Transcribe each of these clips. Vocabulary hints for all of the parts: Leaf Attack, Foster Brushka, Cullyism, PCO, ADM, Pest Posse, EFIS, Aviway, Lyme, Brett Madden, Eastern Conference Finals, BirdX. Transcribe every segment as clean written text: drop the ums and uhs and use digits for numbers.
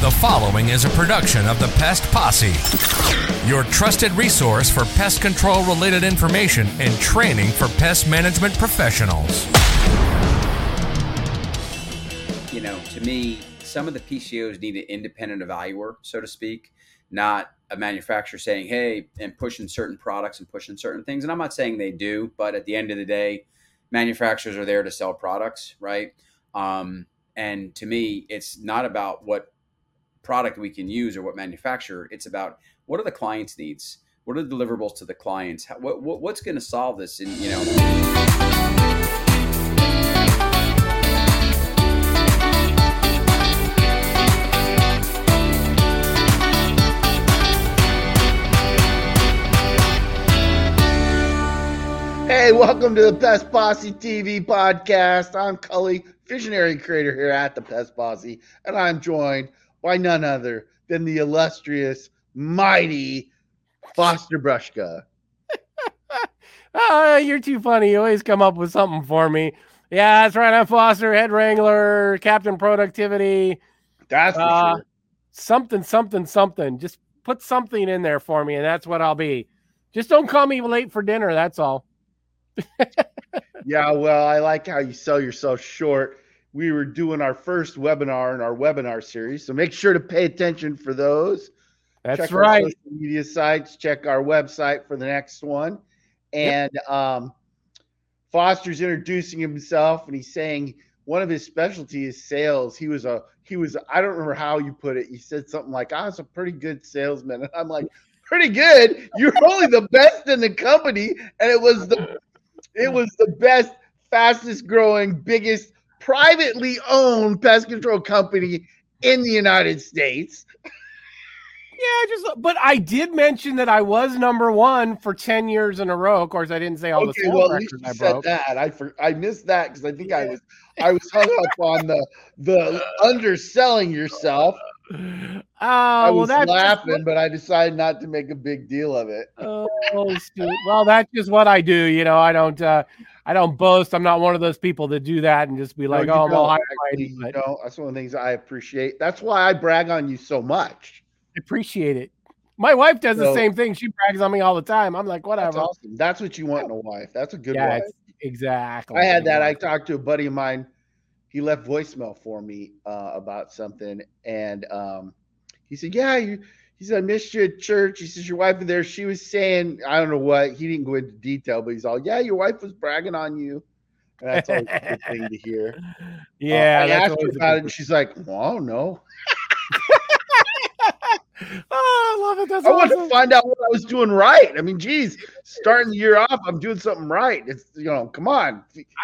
The following is a production of the Pest Posse, your trusted resource for pest control-related information and training for pest management professionals. You know, to me, some of the PCOs need an independent evaluator, so to speak, not a manufacturer saying, hey, and pushing certain products and pushing certain things. And I'm not saying they do, but at the end of the day, manufacturers are there to sell products, right? And to me, it's not about what product we can use or what manufacturer. It's about what are the client's needs? What are the deliverables to the clients? How, what's going to solve this? And, you know... Hey, welcome to the Pest Posse TV podcast. I'm Cully, visionary creator here at the Pest Posse, and I'm joined by none other than the illustrious, mighty Foster Brushka. Oh, you're too funny. You always come up with something for me. Yeah, that's right. I'm Foster, head wrangler, captain productivity. That's for sure. Something. Just put something in there for me, and that's what I'll be. Just don't call me late for dinner. That's all. Yeah, well, I like how you sell yourself short. We were doing our first webinar in our webinar series, so make sure to pay attention for those. That's right. Check our social media sites, check our website for the next one. And yep. Foster's introducing himself, and he's saying one of his specialties is sales. He was I don't remember how you put it. You said something like, I was a pretty good salesman. And I'm like, pretty good? You're only the best in the company, and it was the best, fastest growing, biggest, privately owned pest control company in the United States. Yeah, but I did mention that I was number one for 10 years in a row. Of course, I didn't say all the sales records I broke. That. I missed that because I think I was hung up on the underselling yourself. I was laughing, but I decided not to make a big deal of it. Well, that's just what I do. You know, I don't boast. I'm not one of those people that do that and just be like, that's one of the things I appreciate. That's why I brag on you so much. I appreciate it. My wife does the same thing. She brags on me all the time. I'm like, whatever. That's awesome. That's what you want in a wife. That's a good wife. Exactly. I had that. I talked to a buddy of mine. He left voicemail for me about something, and he said, yeah, he said, I missed you at church. He says, your wife was there. She was saying, I don't know what. He didn't go into detail, but he's all, yeah, your wife was bragging on you. And that's always a good thing to hear. Yeah. I asked her about it, and she's like, well, I don't know. Oh, I love it. That's awesome. I wanted to find out what I was doing right. I mean, geez, starting the year off, I'm doing something right. It's, you know, come on.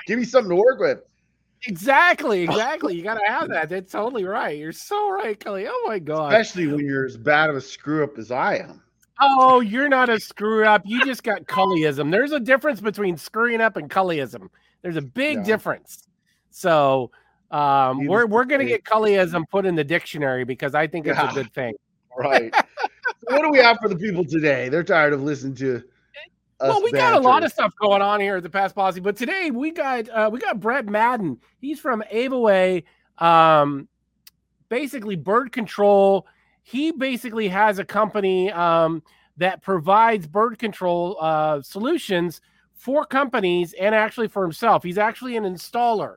Give me something to work with. Exactly. You got to have that. That's totally right. You're so right, Cully. Oh, my God. Especially when you're as bad of a screw-up as I am. Oh, you're not a screw-up. You just got Cullyism. There's a difference between screwing up and Cullyism. There's a big difference. So we're going to get Cullyism put in the dictionary because I think it's a good thing. Right. So what do we have for the people today? They're tired of listening to got a lot of stuff going on here at the Pest Posse, but today we got Brett Madden. He's from Aviway, basically bird control. He basically has a company that provides bird control solutions for companies and actually for himself. He's actually an installer.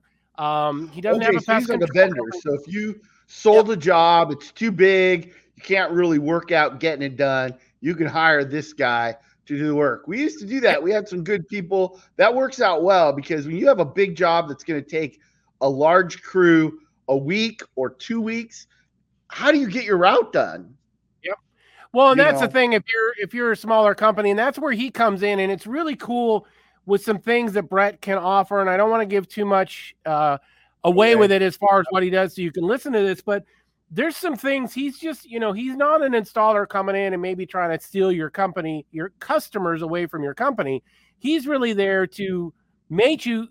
He doesn't have a pest control. He's like a vendor. Company. So if you sold a job, it's too big, you can't really work out getting it done, you can hire this guy to do the work. We used to do that. We had some good people. That works out well because when you have a big job that's going to take a large crew a week or 2 weeks, how do you get your route done? Yep. Well, and that's the thing if you're a smaller company, and that's where he comes in, and it's really cool with some things that Brett can offer, and I don't want to give too much away with it as far as what he does, so you can listen to this, but there's some things he's just, you know, he's not an installer coming in and maybe trying to steal your company, your customers away from your company. He's really there to make you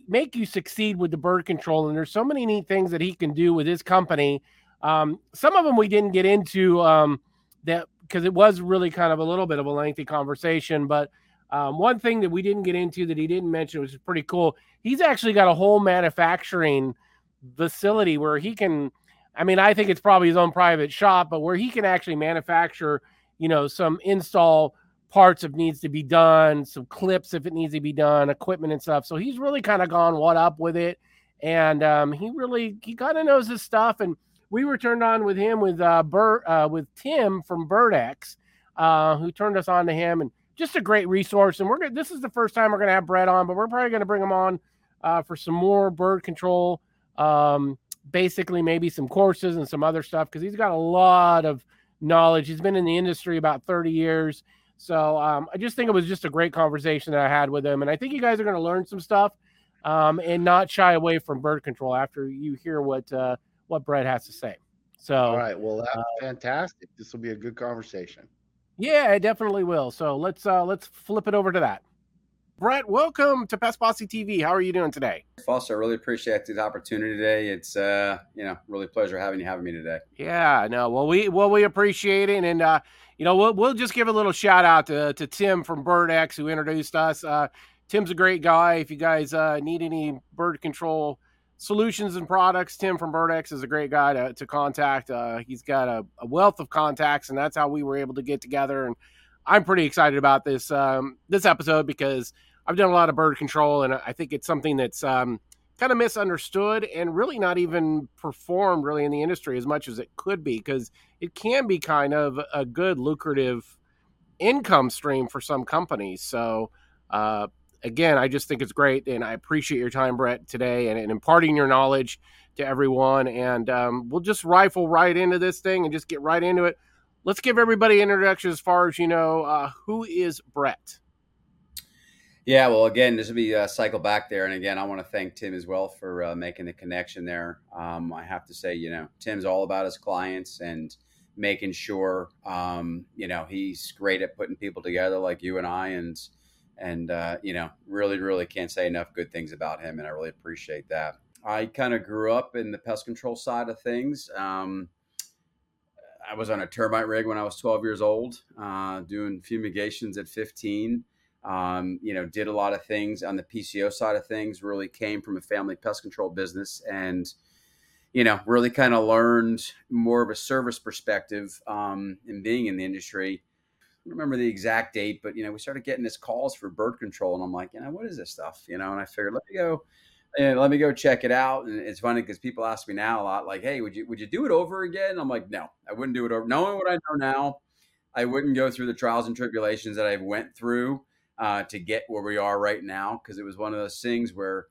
succeed with the bird control. And there's so many neat things that he can do with his company. Some of them we didn't get into that because it was really kind of a little bit of a lengthy conversation. But one thing that we didn't get into that he didn't mention, which is pretty cool. He's actually got a whole manufacturing facility where he can I mean, I think it's probably his own private shop, but where he can actually manufacture, you know, some install parts if needs to be done, some clips if it needs to be done, equipment and stuff. So he's really kind of gone what up with it. And he kind of knows his stuff. And we were turned on with him with Tim from BirdX, who turned us on to him, and just a great resource. And this is the first time we're going to have Brett on, but we're probably going to bring him on for some more bird control, basically maybe some courses and some other stuff, because he's got a lot of knowledge. He's been in the industry about 30 years. So I just think it was just a great conversation that I had with him. And I think you guys are going to learn some stuff and not shy away from bird control after you hear what Brett has to say. So, all right. Well, that's fantastic. This will be a good conversation. Yeah, it definitely will. So let's flip it over to that. Brett, welcome to Pest Posse TV. How are you doing today? Foster, I really appreciate the opportunity today. It's really a pleasure having me today. Yeah, no, well we appreciate it, and we'll just give a little shout out to Tim from BirdX who introduced us. Tim's a great guy. If you guys need any bird control solutions and products, Tim from BirdX is a great guy to contact. He's got a wealth of contacts, and that's how we were able to get together. And I'm pretty excited about this episode because I've done a lot of bird control, and I think it's something that's kind of misunderstood and really not even performed really in the industry as much as it could be, because it can be kind of a good lucrative income stream for some companies. So again, I just think it's great, and I appreciate your time, Brett, today and imparting your knowledge to everyone. And we'll just rifle right into this thing and just get right into it. Let's give everybody an introduction as far as you know. Who is Brett? Yeah, well, again, this will be a cycle back there. And again, I want to thank Tim as well for making the connection there. I have to say, Tim's all about his clients and making sure, he's great at putting people together like you and I. And really, really can't say enough good things about him. And I really appreciate that. I kind of grew up in the pest control side of things. I was on a termite rig when I was 12 years old, doing fumigations at 15, did a lot of things on the PCO side of things, really came from a family pest control business and, really kind of learned more of a service perspective in being in the industry. I don't remember the exact date, but, we started getting these calls for bird control and I'm like, what is this stuff? And I figured, let me go check it out. And it's funny because people ask me now a lot, like, hey, would you do it over again? And I'm like, no, I wouldn't do it over. Knowing what I know now, I wouldn't go through the trials and tribulations that I went through to get where we are right now. Because it was one of those things where,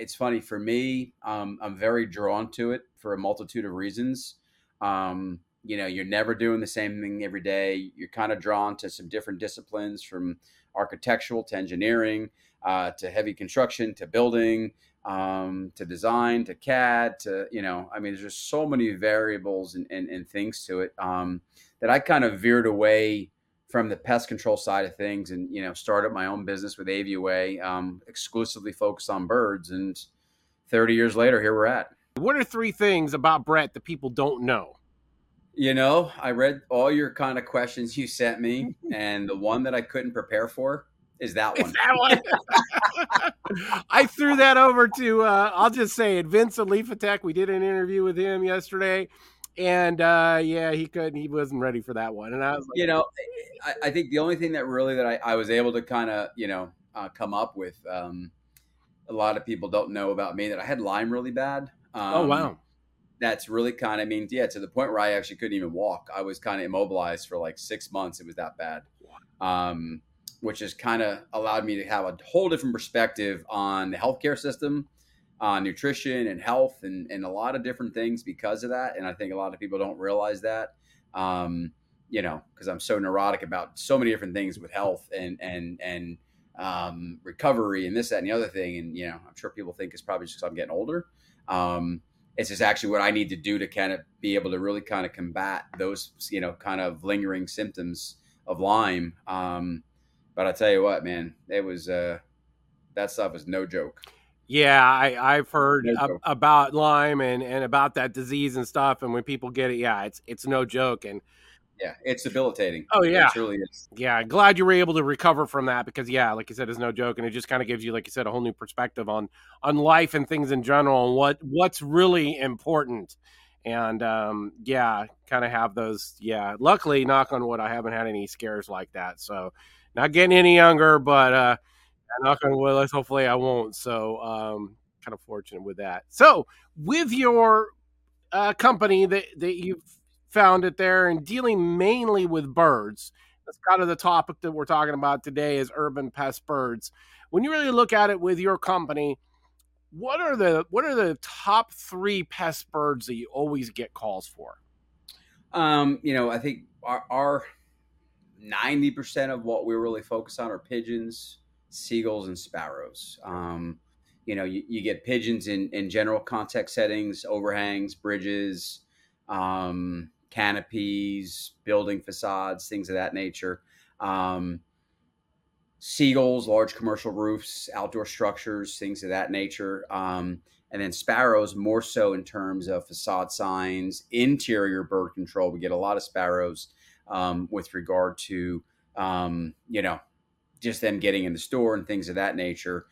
it's funny for me. I'm very drawn to it for a multitude of reasons. You're never doing the same thing every day. You're kind of drawn to some different disciplines, from architectural to engineering, to heavy construction, to building, to design, to CAD, there's just so many variables and things to it that I kind of veered away from the pest control side of things and, started my own business with Aviway, exclusively focused on birds. And 30 years later, here we're at. What are three things about Brett that people don't know? I read all your kind of questions you sent me, and the one that I couldn't prepare for is that one. I threw that over to, I'll just say it, Vince at Leaf Attack. We did an interview with him yesterday, and he wasn't ready for that one. And I was like, I think the only thing that really that I was able to kind of, come up with, a lot of people don't know about me, that I had Lyme really bad. Oh, wow. That's really kind of, to the point where I actually couldn't even walk. I was kind of immobilized for like 6 months. It was that bad, which has kind of allowed me to have a whole different perspective on the healthcare system, on nutrition and health and a lot of different things because of that. And I think a lot of people don't realize that, because I'm so neurotic about so many different things with health and recovery and this, that, and the other thing. And, I'm sure people think it's probably just because I'm getting older. It's just actually what I need to do to kind of be able to really kind of combat those, kind of lingering symptoms of Lyme. But I tell you what, man, it was that stuff was no joke. Yeah, I've heard about Lyme and about that disease and stuff. And when people get it, yeah, it's no joke. And Yeah, it's debilitating. Oh, yeah. It truly is. Yeah, glad you were able to recover from that because, yeah, like you said, it's no joke. And it just kind of gives you, like you said, a whole new perspective on life and things in general and what's really important. And, yeah, kind of have those. Yeah, luckily, knock on wood, I haven't had any scares like that. So not getting any younger, but knock on wood, hopefully I won't. So kind of fortunate with that. So with your company that you've found it there and dealing mainly with birds. That's kind of the topic that we're talking about today is urban pest birds. When you really look at it with your company, what are the top 3 pest birds that you always get calls for? I think our 90% of what we really focus on are pigeons, seagulls, and sparrows. You get pigeons in general contact settings, overhangs, bridges, canopies, building facades, things of that nature. Seagulls, large commercial roofs, outdoor structures, things of that nature. And then sparrows more so in terms of facade signs, interior bird control. We get a lot of sparrows with regard to, just them getting in the store and things of that nature.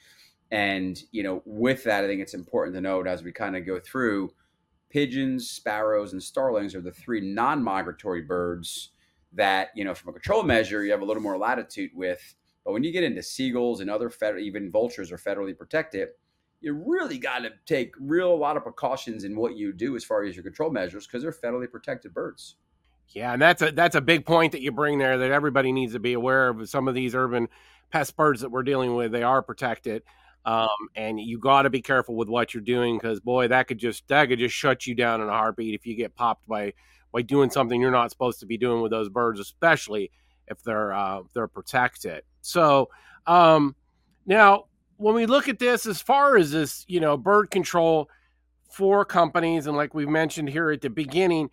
And, with that, I think it's important to note as we kind of go through, pigeons, sparrows, and starlings are the 3 non-migratory birds that, from a control measure, you have a little more latitude with. But when you get into seagulls and other even vultures are federally protected, you really got to take a lot of precautions in what you do as far as your control measures because they're federally protected birds. Yeah, and that's a big point that you bring there that everybody needs to be aware of. Some of these urban pest birds that we're dealing with, they are protected. And you got to be careful with what you're doing because, boy, that could just shut you down in a heartbeat if you get popped by doing something you're not supposed to be doing with those birds, especially if they're protected. So now when we look at this, as far as this, bird control for companies, and like we mentioned here at the beginning,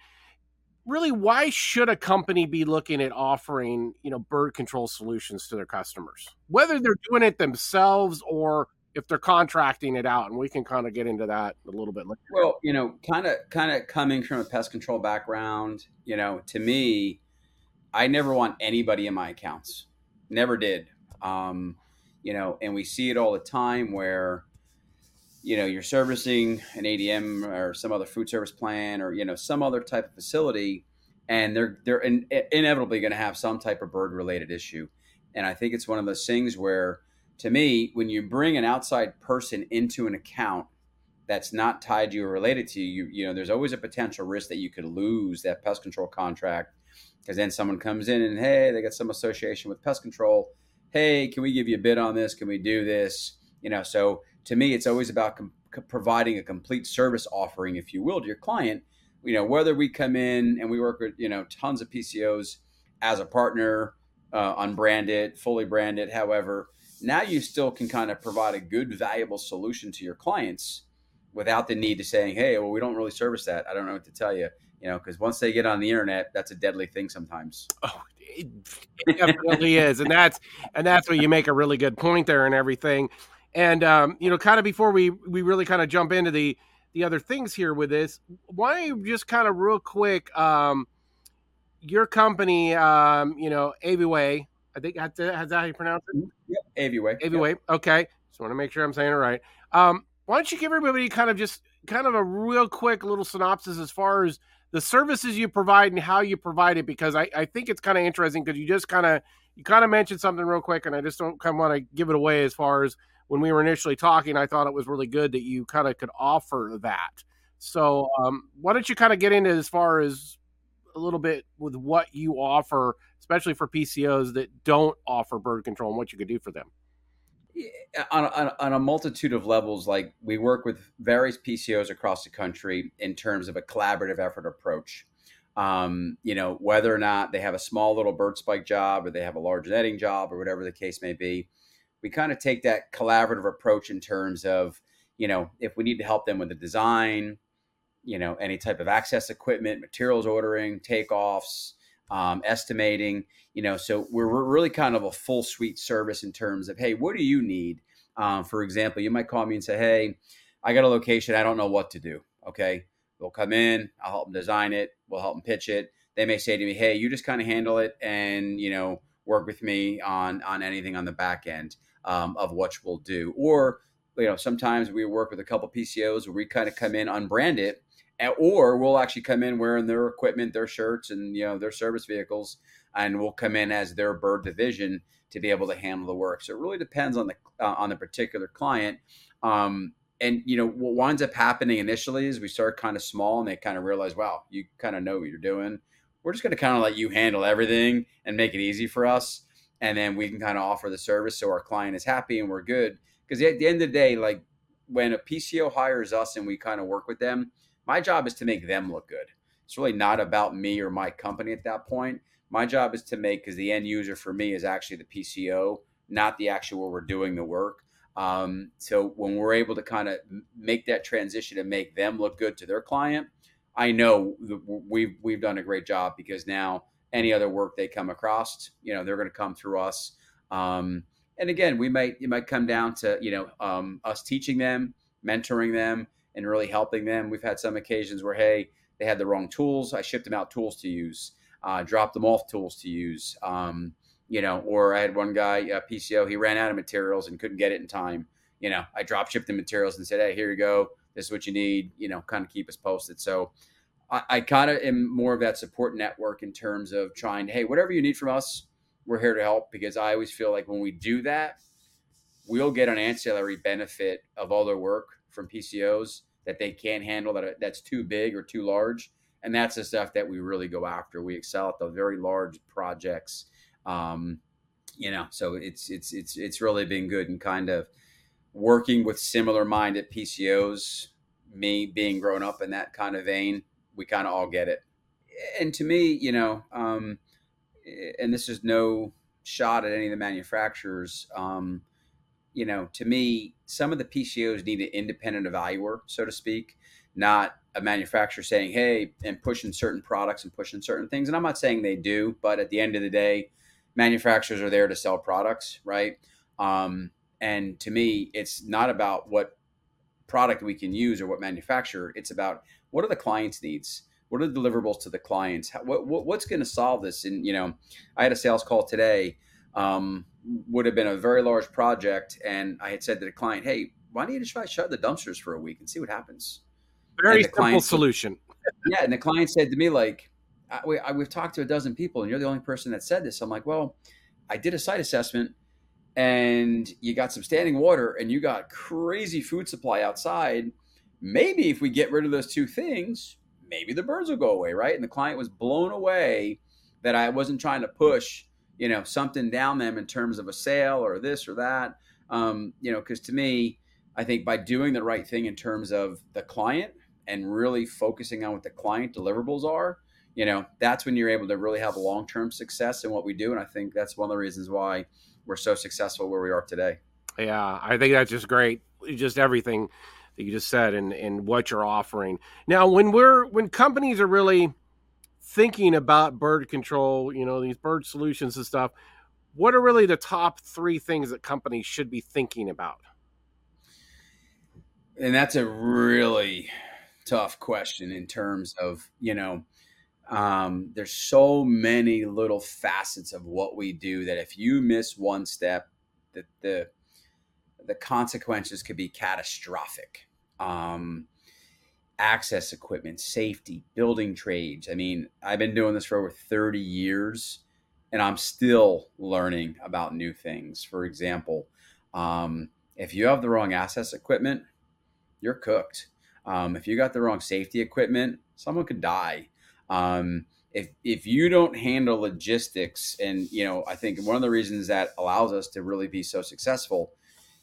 really, why should a company be looking at offering, bird control solutions to their customers, whether they're doing it themselves or if they're contracting it out? And we can kind of get into that a little bit later. Well, kind of coming from a pest control background, to me, I never want anybody in my accounts. Never did. And we see it all the time where, you're servicing an ADM or some other food service plan or, some other type of facility, and they're inevitably going to have some type of bird related issue. And I think it's one of those things where, to me, when you bring an outside person into an account that's not tied to you or related to you, there's always a potential risk that you could lose that pest control contract because then someone comes in and, hey, they got some association with pest control. Hey, can we give you a bid on this? Can we do this? So to me, it's always about providing a complete service offering, if you will, to your client, whether we come in and we work with, tons of PCOs as a partner, unbranded, fully branded. However, now you still can kind of provide a good, valuable solution to your clients without the need to saying, hey, well, we don't really service that. I don't know what to tell you, because once they get on the internet, that's a deadly thing sometimes. Oh, it definitely is. And that's where you make a really good point there and everything. And, kind of before we really kind of jump into the other things here with this, why don't you just kind of real quick, your company, Aviway, I think that's how you pronounce it? Yeah, Aviway. Aviway, yep. Okay. Just want to make sure I'm saying it right. Why don't you give everybody kind of a real quick little synopsis as far as the services you provide and how you provide it, because I think it's kind of interesting because you kind of mentioned something real quick, and I just don't kind of want to give it away as far as when we were initially talking, I thought it was really good that you kind of could offer that. So why don't you kind of get into as far as a little bit with what you offer, especially for PCOs that don't offer bird control and what you could do for them? On a multitude of levels, like we work with various PCOs across the country in terms of a collaborative effort approach. Whether or not they have a small little bird spike job or they have a large netting job or whatever the case may be, we kind of take that collaborative approach in terms of, if we need to help them with the design, any type of access equipment, materials ordering, takeoffs, estimating, so we're really kind of a full suite service in terms of, hey, what do you need? For example, you might call me and say, hey, I got a location. I don't know what to do. Okay. We'll come in, I'll help them design it. We'll help them pitch it. they may say to me, hey, you just kind of handle it and, you know, work with me on anything on the back end of what we'll do. Or, you know, sometimes we work with a couple PCOs where we kind of come in, unbrand it, or we'll actually come in wearing their equipment, their shirts and, you know, their service vehicles, and we'll come in as their bird division to be able to handle the work. So it really depends on the particular client. And, you know, what winds up happening initially is we start kind of small and they kind of realize, wow, you kind of know what you're doing. We're just going to kind of let you handle everything and make it easy for us. And then we can kind of offer the service so our client is happy and we're good. Because at the end of the day, like when a PCO hires us and we kind of work with them, my job is to make them look good. It's really not about me or my company at that point. My job is to make, because the end user for me is actually the PCO, not the actual where we're doing the work. So when we're able to kind of make that transition and make them look good to their client, I know we've done a great job, because now any other work they come across, you know, they're going to come through us. And again, it might come down to, you know, us teaching them, mentoring them, and really helping them. We've had some occasions where, hey, they had the wrong tools. I shipped them out tools to use, dropped them off tools to use, you know, or I had one guy, a PCO, he ran out of materials and couldn't get it in time. You know, I drop shipped the materials and said, hey, here you go. This is what you need, you know, kind of keep us posted. So I kind of am more of that support network in terms of trying to, hey, whatever you need from us, we're here to help, because I always feel like when we do that, we'll get an ancillary benefit of all their work from PCOs that they can't handle, that's too big or too large. And that's the stuff that we really go after. We excel at the very large projects, you know, so it's really been good, and kind of working with similar minded PCOs, me being grown up in that kind of vein, we kind of all get it. And to me, you know, and this is no shot at any of the manufacturers, you know, to me, some of the PCOs need an independent evaluator, so to speak, not a manufacturer saying, hey, and pushing certain products and pushing certain things. And I'm not saying they do, but at the end of the day, manufacturers are there to sell products, right? And to me, it's not about what product we can use or what manufacturer. It's about what are the client's needs? What are the deliverables to the clients? What's going to solve this? And, you know, I had a sales call today, would have been a very large project. And I had said to the client, hey, why don't you just try to shut the dumpsters for a week and see what happens? Very simple solution. Yeah. And the client said to me, like, we've talked to a dozen people and you're the only person that said this. I'm like, well, I did a site assessment and you got some standing water and you got crazy food supply outside. Maybe if we get rid of those two things, maybe the birds will go away. Right. And the client was blown away that I wasn't trying to push, you know, something down them in terms of a sale or this or that, you know, because to me, I think by doing the right thing in terms of the client and really focusing on what the client deliverables are, you know, that's when you're able to really have long-term success in what we do. And I think that's one of the reasons why we're so successful where we are today. Yeah, I think that's just great. Just everything that you just said and what you're offering. Now, when companies are really thinking about bird control, you know, these bird solutions and stuff, what are really the top three things that companies should be thinking about? And that's a really tough question in terms of, you know, there's so many little facets of what we do that if you miss one step, that the consequences could be catastrophic. Access equipment, safety, building trades. I mean, I've been doing this for over 30 years and I'm still learning about new things. For example, if you have the wrong access equipment, you're cooked. If you got the wrong safety equipment, someone could die. If you don't handle logistics, and, you know, I think one of the reasons that allows us to really be so successful,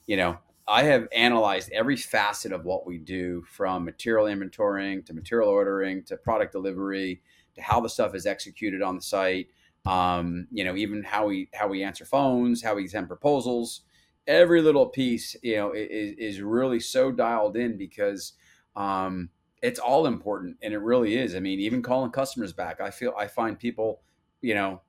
you know, I have analyzed every facet of what we do, from material inventorying to material ordering to product delivery to how the stuff is executed on the site. You know, even how we answer phones, how we send proposals. Every little piece, you know, is really so dialed in, because it's all important, and it really is. I mean, even calling customers back. I find people, you know,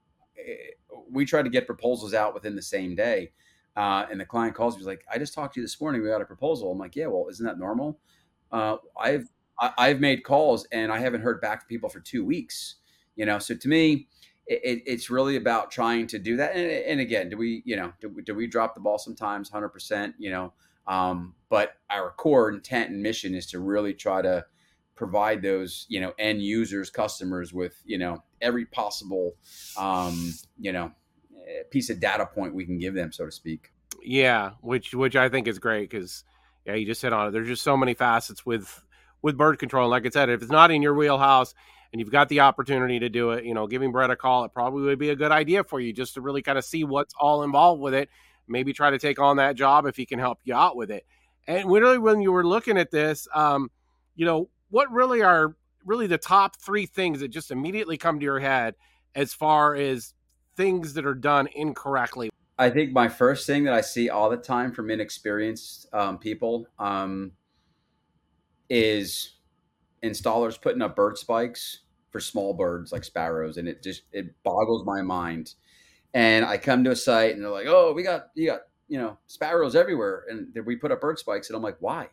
we try to get proposals out within the same day. And the client calls me like, I just talked to you this morning. We got a proposal. I'm like, yeah, well, isn't that normal? I've made calls and I haven't heard back from people for 2 weeks. you know? So to me, it's really about trying to do that. And again, do we drop the ball sometimes? 100%, you know? But our core intent and mission is to really try to provide those, you know, end users, customers with, you know, every possible, you know, piece of data point we can give them, so to speak. Yeah. Which I think is great. 'Cause yeah, you just hit on it. There's just so many facets with bird control. And like I said, if it's not in your wheelhouse and you've got the opportunity to do it, you know, giving Brett a call, it probably would be a good idea for you just to really kind of see what's all involved with it. Maybe try to take on that job if he can help you out with it. And really, when you were looking at this, you know, what really are really the top three things that just immediately come to your head as far as things that are done incorrectly? I think my first thing that I see all the time from inexperienced people is installers putting up bird spikes for small birds like sparrows. And it boggles my mind. And I come to a site and they're like, oh, you got, you know, sparrows everywhere. And we put up bird spikes. And I'm like, why?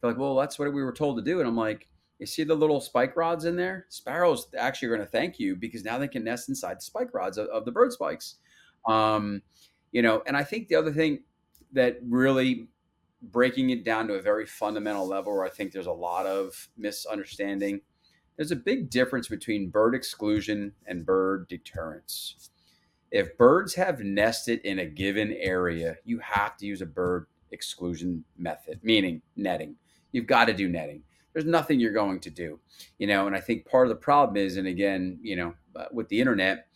They're like, well, that's what we were told to do. And I'm like, you see the little spike rods in there? Sparrows actually are going to thank you because now they can nest inside the spike rods of the bird spikes. You know, and I think the other thing that really breaking it down to a very fundamental level where I think there's a lot of misunderstanding, there's a big difference between bird exclusion and bird deterrence. If birds have nested in a given area, you have to use a bird exclusion method, meaning netting. You've got to do netting. There's nothing you're going to do, you know, and I think part of the problem is, and again, you know, with the internet,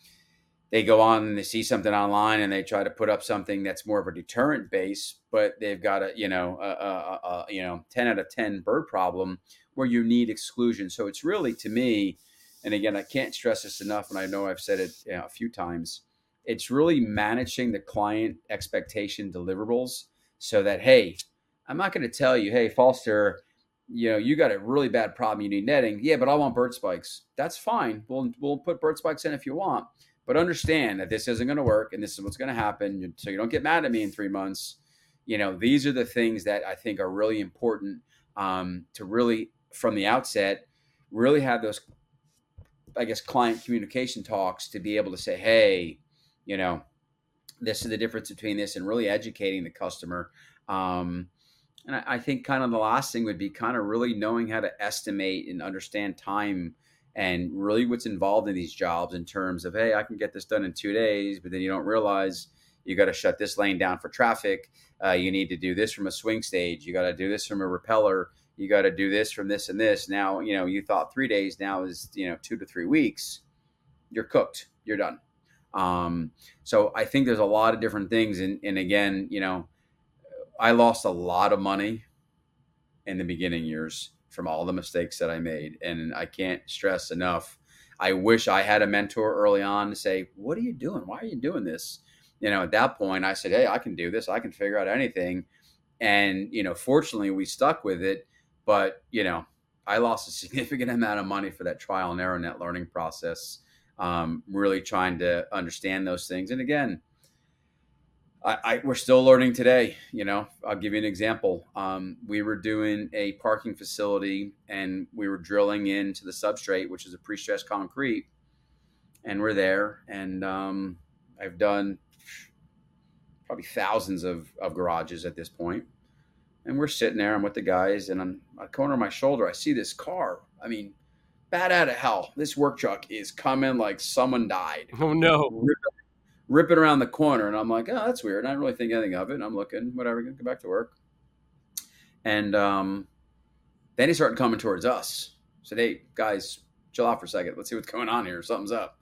they go on and they see something online and they try to put up something that's more of a deterrent base, but they've got a, you know, 10 out of 10 bird problem where you need exclusion. So it's really, to me, and again, I can't stress this enough, and I know I've said it, you know, a few times, it's really managing the client expectation deliverables so that, hey, I'm not going to tell you, hey, Foster, you know, you got a really bad problem. You need netting. Yeah, but I want bird spikes. That's fine. We'll put bird spikes in if you want. But understand that this isn't going to work and this is what's going to happen. So you don't get mad at me in 3 months. You know, these are the things that I think are really important to really, from the outset, really have those, I guess, client communication talks to be able to say, hey, you know, this is the difference between this and really educating the customer. And I think kind of the last thing would be kind of really knowing how to estimate and understand time and really what's involved in these jobs in terms of, hey, I can get this done in 2 days, but then you don't realize you got to shut this lane down for traffic. You need to do this from a swing stage. You got to do this from a repeller. You got to do this from this and this. Now, you know, you thought 3 days, now is, you know, 2 to 3 weeks. You're cooked. You're done. So I think there's a lot of different things. And again, you know, I lost a lot of money in the beginning years from all the mistakes that I made. And I can't stress enough. I wish I had a mentor early on to say, what are you doing? Why are you doing this? You know, at that point I said, hey, I can do this. I can figure out anything. And, you know, fortunately we stuck with it, but you know, I lost a significant amount of money for that trial and error and that learning process. Really trying to understand those things. And again, we're still learning today. You know, I'll give you an example. We were doing a parking facility and we were drilling into the substrate, which is a pre-stressed concrete. And we're there. And I've done probably thousands of garages at this point. And we're sitting there. I'm with the guys and on the corner of my shoulder, I see this car. I mean, bat out of hell. This work truck is coming like someone died. Oh, no. Ripping around the corner. And I'm like, oh, that's weird. I didn't really think anything of it. And I'm looking, whatever, go back to work. And then he started coming towards us. I said, hey, guys, chill out for a second. Let's see what's going on here. Something's up.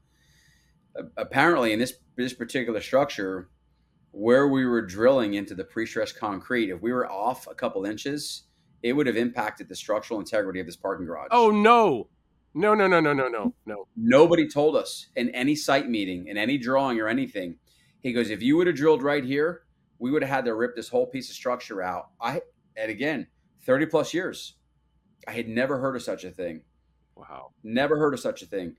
Apparently, in this particular structure, where we were drilling into the pre-stressed concrete, if we were off a couple inches, it would have impacted the structural integrity of this parking garage. Oh, no. No. Nobody told us in any site meeting, in any drawing or anything. He goes, if you would have drilled right here, we would have had to rip this whole piece of structure out. And again, 30 plus years, I had never heard of such a thing. Wow. Never heard of such a thing.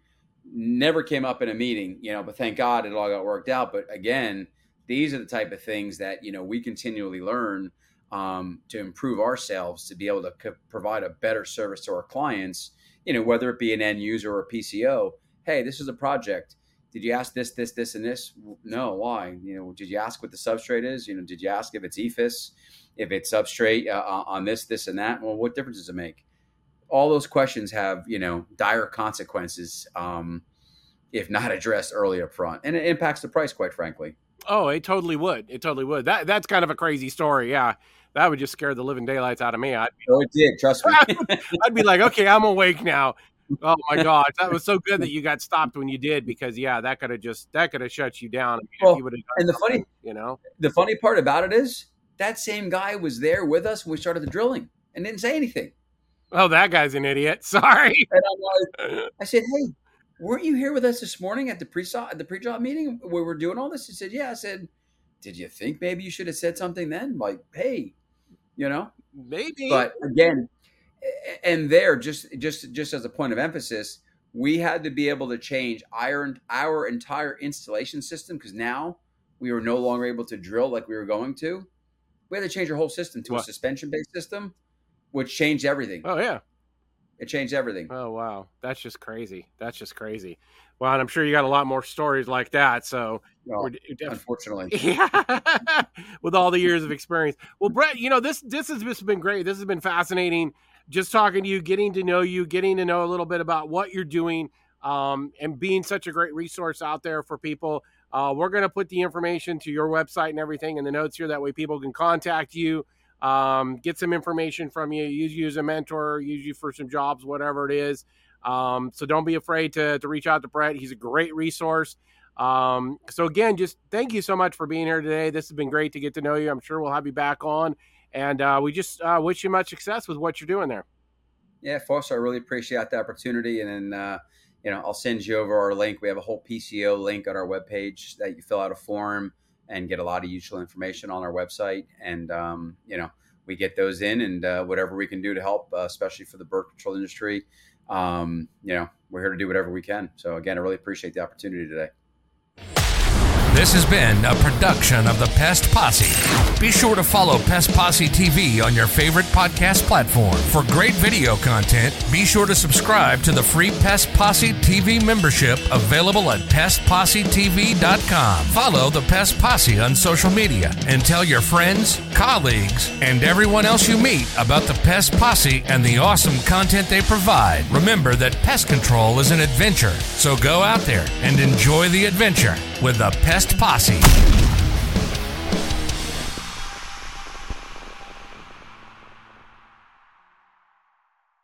Never came up in a meeting, you know, but thank God it all got worked out. But again, these are the type of things that, you know, we continually learn to improve ourselves, to be able to provide a better service to our clients. You know, whether it be an end user or a PCO, hey, this is a project. Did you ask this, this, this, and this? No, why? You know, did you ask what the substrate is? You know, did you ask if it's EFIS, if it's substrate on this, this, and that? Well, what difference does it make? All those questions have, you know, dire consequences if not addressed early up front. And it impacts the price, quite frankly. Oh, it totally would. It totally would. That's kind of a crazy story. Yeah. That would just scare the living daylights out of me. Oh, it did. Trust me. I'd be like, okay, I'm awake now. Oh my gosh, that was so good that you got stopped when you did, because yeah, that could have shut you down. I mean, well, if you would have done and the funny part about it is that same guy was there with us when we started the drilling and didn't say anything. Oh, that guy's an idiot. Sorry. And I said, hey, weren't you here with us this morning at the pre-job meeting where we're doing all this? He said, yeah. I said, did you think maybe you should have said something then? Like, hey, you know, maybe. But again. And there, just as a point of emphasis, we had to be able to change our entire installation system, because now we were no longer able to drill like we were going to. We had to change our whole system to a suspension-based system, which changed everything. Oh, yeah. It changed everything. Oh, wow. That's just crazy. Well, and I'm sure you got a lot more stories like that. So, well, unfortunately, yeah, with all the years of experience. Well, Brett, you know, this has just been great. This has been fascinating. Just talking to you, getting to know you, getting to know a little bit about what you're doing, and being such a great resource out there for people. We're going to put the information to your website and everything in the notes here. That way people can contact you, get some information from you, use you as a mentor, use you for some jobs, whatever it is. So don't be afraid to reach out to Brett. He's a great resource. So again, just thank you so much for being here today. This has been great to get to know you. I'm sure we'll have you back on. And we just wish you much success with what you're doing there. Yeah, Foster, I really appreciate the opportunity. And then, you know, I'll send you over our link. We have a whole PCO link on our webpage that you fill out a form and get a lot of useful information on our website. And, you know, we get those in, and whatever we can do to help, especially for the bird control industry, you know, we're here to do whatever we can. So, again, I really appreciate the opportunity today. This has been a production of the Pest Posse. Be sure to follow Pest Posse TV on your favorite podcast platform. For great video content, be sure to subscribe to the free Pest Posse TV membership available at pestpossetv.com. Follow the Pest Posse on social media and tell your friends, colleagues, and everyone else you meet about the Pest Posse and the awesome content they provide. Remember that pest control is an adventure, so go out there and enjoy the adventure with the Pest Posse.